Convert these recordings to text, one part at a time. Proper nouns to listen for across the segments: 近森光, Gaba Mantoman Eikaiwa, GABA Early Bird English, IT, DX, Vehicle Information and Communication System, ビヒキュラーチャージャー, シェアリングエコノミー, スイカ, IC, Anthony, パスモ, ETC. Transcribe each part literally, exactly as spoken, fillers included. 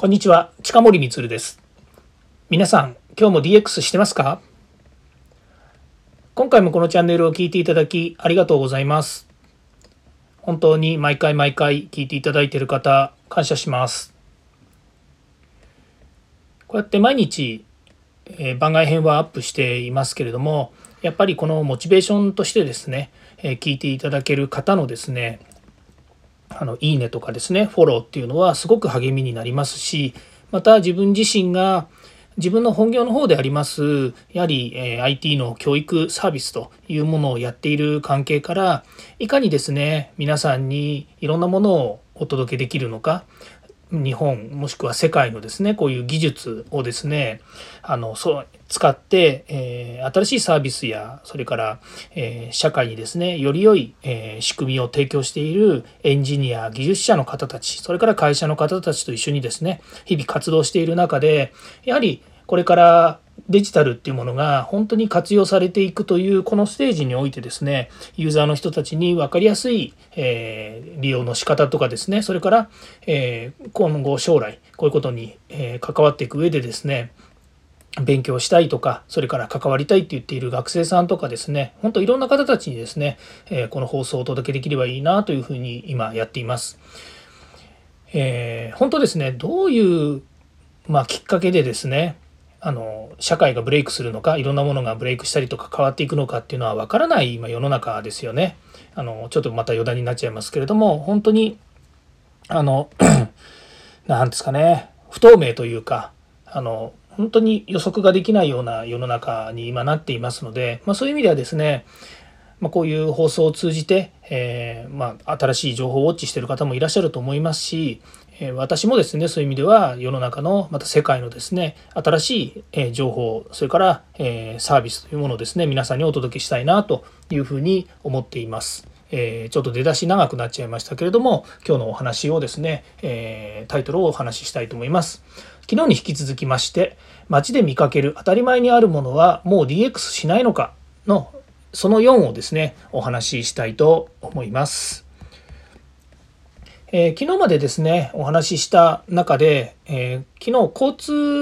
こんにちは、近森光です。皆さん、今日も ディーエックス してますか？今回もこのチャンネルを聞いていただきありがとうございます。本当に毎回毎回聞いていただいている方、感謝します。こうやって毎日、えー、番外編はアップしていますけれども、やっぱりこのモチベーションとしてですね、えー、聞いていただける方のですね、あのいいねとかですね、フォローっていうのはすごく励みになりますし、また自分自身が自分の本業の方でありますやはり、えー、アイティー の教育サービスというものをやっている関係から、いかにですね皆さんにいろんなものをお届けできるのか、日本もしくは世界のですねこういう技術をですねあのそう使って、えー、新しいサービスや、それから、えー、社会にですねより良い、えー、仕組みを提供しているエンジニア、技術者の方たち、それから会社の方たちと一緒にですね日々活動している中で、やはりこれからデジタルっていうものが本当に活用されていくというこのステージにおいてですね、ユーザーの人たちに分かりやすい、えー、利用の仕方とかですね、それから、えー、今後将来こういうことに、えー、関わっていく上でですね、勉強したいとか、それから関わりたいって言っている学生さんとかですね、本当いろんな方たちにですね、えー、この放送をお届けできればいいなというふうに今やっています。えー、本当ですね、どういう、まあ、きっかけでですねあの社会がブレイクするのか、いろんなものがブレイクしたりとか変わっていくのかっていうのは分からない今世の中ですよね。あのちょっとまた余談になっちゃいますけれども、本当にあのなんですかね、不透明というか、あの本当に予測ができないような世の中に今なっていますので、まあ、そういう意味ではですね、まあ、こういう放送を通じて、えーまあ、新しい情報をウォッチしている方もいらっしゃると思いますし、私もですねそういう意味では世の中の、また世界のですね新しい情報、それからサービスというものをですね皆さんにお届けしたいなというふうに思っています。ちょっと出だし長くなっちゃいましたけれども、今日のお話をですねタイトルをお話ししたいと思います。昨日に引き続きまして、街で見かける当たり前にあるものはもう ディーエックス しないのかのそのよんをですねお話ししたいと思います。えー、昨日までですねお話しした中で、えー、昨日交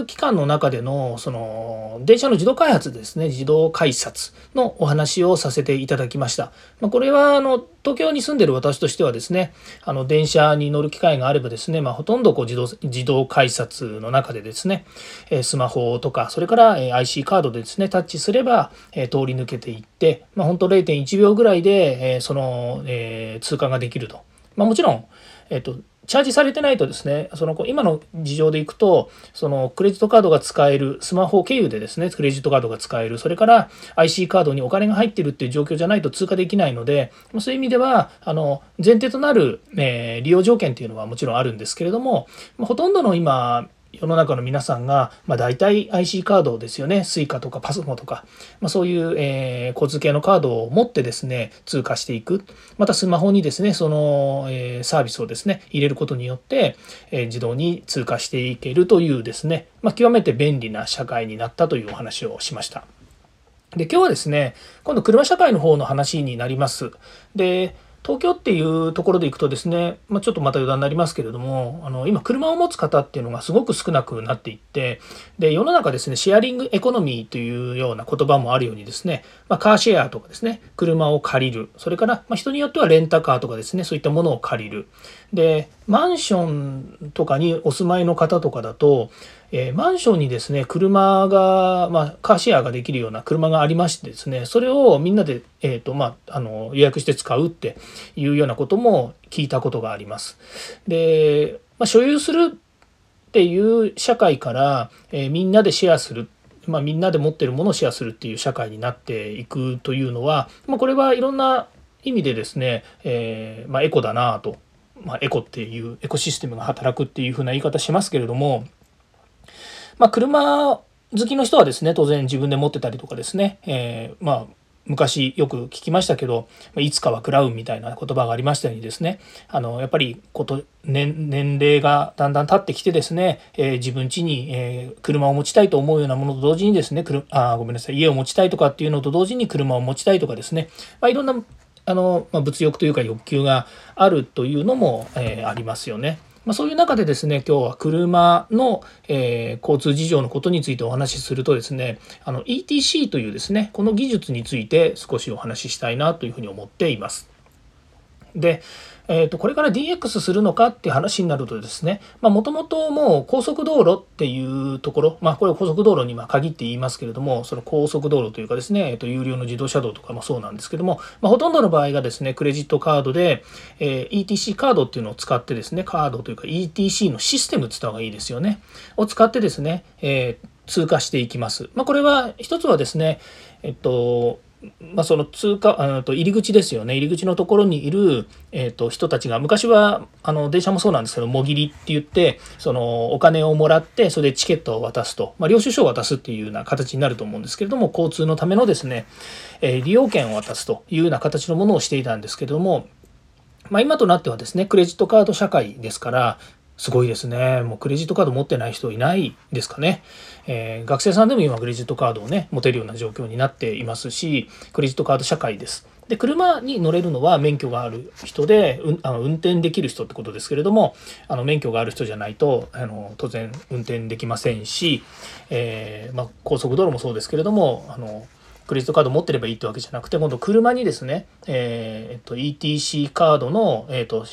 通機関の中でのその電車の自動開発ですね、自動改札のお話をさせていただきました。まあ、これはあの東京に住んでる私としてはですね、あの電車に乗る機会があればですね、まあ、ほとんどこう自動、自動改札の中でですねスマホとか、それから アイシー カードでですねタッチすれば通り抜けていって、まあ、ほんと れいてんいちびょうぐらいでその通過ができると。まあ、もちろんえっと、チャージされてないとですね、その今の事情でいくと、そのクレジットカードが使える、スマホ経由でですね、クレジットカードが使える、それから アイシー カードにお金が入ってるっていう状況じゃないと通過できないので、そういう意味では、あの前提となる、えー、利用条件というのはもちろんあるんですけれども、ほとんどの今、世の中の皆さんが、まあ、大体 アイシー カードですよね、スイカ とかパスモとか、まあ、そういう、えー、交通系のカードを持ってですね通過していく、またスマホにですねその、えー、サービスをですね入れることによって、えー、自動に通過していけるというですね、まあ、極めて便利な社会になったというお話をしました。で、今日はですね今度車社会の方の話になります。で、東京っていうところでいくとですね、まあ、ちょっとまた余談になりますけれども、あの今車を持つ方っていうのがすごく少なくなっていって、で世の中ですねシェアリングエコノミーというような言葉もあるようにですね、まあ、カーシェアとかですね車を借りる、それからまあ人によってはレンタカーとかですねそういったものを借りる。で、マンションとかにお住まいの方とかだと、えー、マンションにですね車が、まあ、カーシェアができるような車がありましてですね、それをみんなで、えーとまあ、あの予約して使うっていうようなことも聞いたことがあります。で、まあ、所有するっていう社会から、えー、みんなでシェアする、まあ、みんなで持ってるものをシェアするっていう社会になっていくというのは、まあ、これはいろんな意味でですね、えーまあ、エコだなと、まあ、エコっていうエコシステムが働くっていうふうな言い方しますけれども、まあ、車好きの人はですね当然自分で持ってたりとかですね、えー、まあ昔よく聞きましたけど、いつかはクラウンみたいな言葉がありましたようにですね、あのやっぱりこと、ね、年齢がだんだん経ってきてですね、えー、自分家に、えー、車を持ちたいと思うようなものと同時にですね、くるあごめんなさい家を持ちたいとかっていうのと同時に車を持ちたいとかですね、まあ、いろんなあの、まあ、物欲というか欲求があるというのも、えー、ありますよね。まあ、そういう中でですね、今日は車の、えー、交通事情のことについてお話しするとですね、あの イーティーシー というですね、この技術について少しお話ししたいなというふうに思っています。で、えー、とこれから ディーエックス するのかっていう話になるとですね、もともともう高速道路っていうところ、まあ、これを高速道路に限って言いますけれども、その高速道路というかですね、えー、と有料の自動車道とかもそうなんですけども、まあ、ほとんどの場合がですね、クレジットカードで、えー、イーティーシー カードっていうのを使ってですね、カードというか イーティーシー のシステムって言った方がいいですよね、を使ってですね、えー、通過していきます。まあ、これは一つはですね、えっとまあ、その通過あと入り口ですよね、入り口のところにいる、えー、と人たちが、昔はあの電車もそうなんですけど、もぎりって言ってそのお金をもらって、それでチケットを渡すと、まあ、領収書を渡すっていうような形になると思うんですけれども、交通のためのですね、えー、利用券を渡すというような形のものをしていたんですけれども、まあ、今となってはですね、クレジットカード社会ですから、すごいですね。もうクレジットカード持ってない人いないですかね、えー、学生さんでも今クレジットカードをね、持てるような状況になっていますし、クレジットカード社会です。で、車に乗れるのは免許がある人で、うん、あの運転できる人ってことですけれども、あの免許がある人じゃないとあの当然運転できませんし、えーまあ、高速道路もそうですけれども、あのクレジットカード持ってればいいってわけじゃなくて、今度車にですね、えー、と イーティーシー カードの、えー、と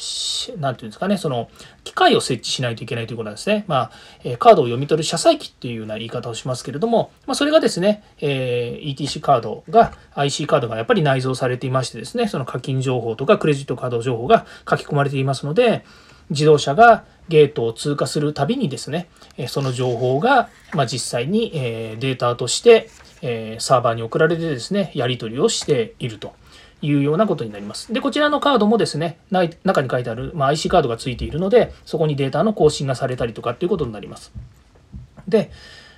なんていうんですかね、その機械を設置しないといけないということなんですね。まあ、カードを読み取る車載機っていうような言い方をしますけれども、まあ、それがですね、えー、イーティーシー カードが アイシー カードがやっぱり内蔵されていましてですね、その課金情報とかクレジットカード情報が書き込まれていますので、自動車がゲートを通過するたびにですね、その情報が実際にデータとしてサーバーに送られてですね、やり取りをしているというようなことになります。で、こちらのカードもですね、中に書いてある アイシー カードがついているので、そこにデータの更新がされたりとかっていうことになります。で、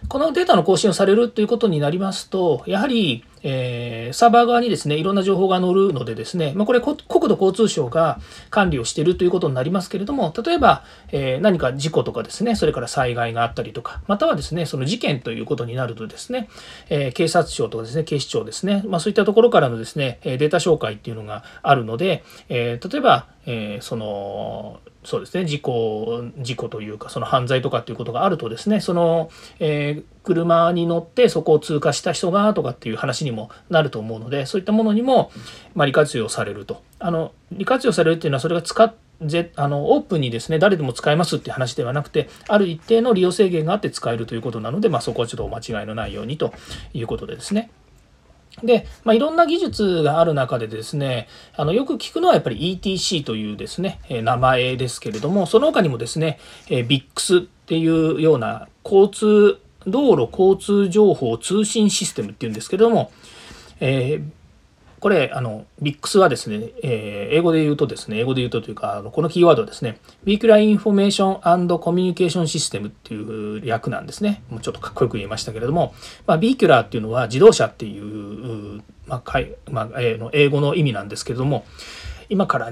このデータの更新をされるということになりますと、やはり、えー、サーバー側にですね、いろんな情報が載るのでですね、まあ、これ国土交通省が管理をしているということになりますけれども、例えば、えー、何か事故とかですね、それから災害があったりとか、またはですね、その事件ということになるとですね、えー、警察庁とかですね、警視庁ですね、まあ、そういったところからのですね、データ照会っていうのがあるので、えー、例えば、えー、その、そうですね、事故、事故というか、その犯罪とかっていうことがあるとですね、その、えー、車に乗ってそこを通過した人がとかっていう話にもなると思うので、そういったものにも、まあ、利活用されると。あの、利活用されるっていうのは、それが使っぜあのオープンにですね、誰でも使えますっていう話ではなくて、ある一定の利用制限があって使えるということなので、まあ、そこはちょっとお間違いのないようにということでですね。で、まあ、いろんな技術がある中でですね、あのよく聞くのはやっぱり イーティーシー というですね、えー、名前ですけれども、その他にもですね、えー、ビックス っていうような交通道路交通情報通信システムっていうんですけれども、えー、これあの ビックス はですね、えー、英語で言うとですね、英語で言うとというか、あのこのキーワードはですね、Vehicle Information and Communication System っていう略なんですね。もうちょっとかっこよく言いましたけれども、まあ、Vehicular っていうのは自動車っていう、まあかいまあえー、の英語の意味なんですけれども、今から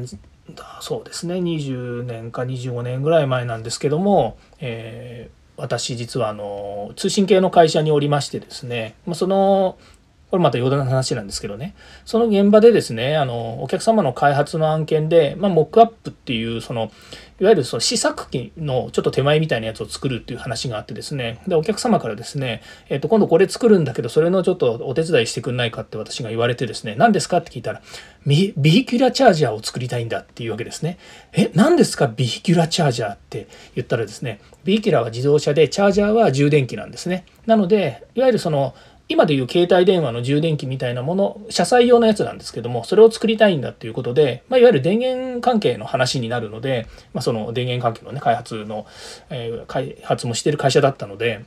そうですね、にじゅうねんかにじゅうごねんぐらい前なんですけども、えー私実はあの通信系の会社におりましてですね、そのこれまた余談の話なんですけどね、その現場でですね、あのお客様の開発の案件で、まあ、モックアップっていうそのいわゆるその試作機のちょっと手前みたいなやつを作るっていう話があってですね、でお客様からですね、えっと今度これ作るんだけど、それのちょっとお手伝いしてくんないかって私が言われてですね、何ですかって聞いたら、ビヒキュラーチャージャーを作りたいんだっていうわけですね。え、何ですかビヒキュラーチャージャーって言ったらですね、ビヒキュラーは自動車で、チャージャーは充電器なんですね。なのでいわゆるその今でいう携帯電話の充電器みたいなもの、車載用のやつなんですけども、それを作りたいんだということで、まあ、いわゆる電源関係の話になるので、まあ、その電源関係のね、開発の、えー、開発もしている会社だったので、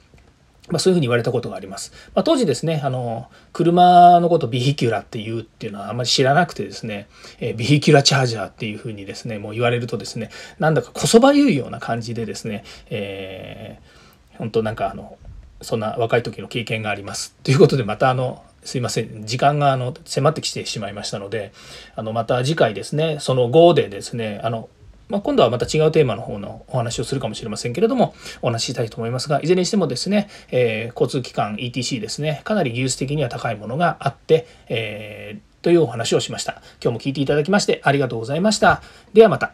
まあ、そういうふうに言われたことがあります。まあ、当時ですね、あの、車のことをビヒキュラっていうっていうのはあんまり知らなくてですね、えー、ビヒキュラチャージャーっていうふうにですね、もう言われるとですね、なんだかこそばゆいような感じでですね、えー、本当なんかあの、そんな若い時の経験がありますということで、またあのすいません、時間があの迫ってきてしまいましたので、あのまた次回ですね、その後でですね、あの、まあ、今度はまた違うテーマの方のお話をするかもしれませんけれども、お話ししたいと思いますが、いずれにしてもですね、えー、交通機関 イーティーシー ですね、かなり技術的には高いものがあって、えー、というお話をしました。今日も聞いていただきましてありがとうございました。ではまた。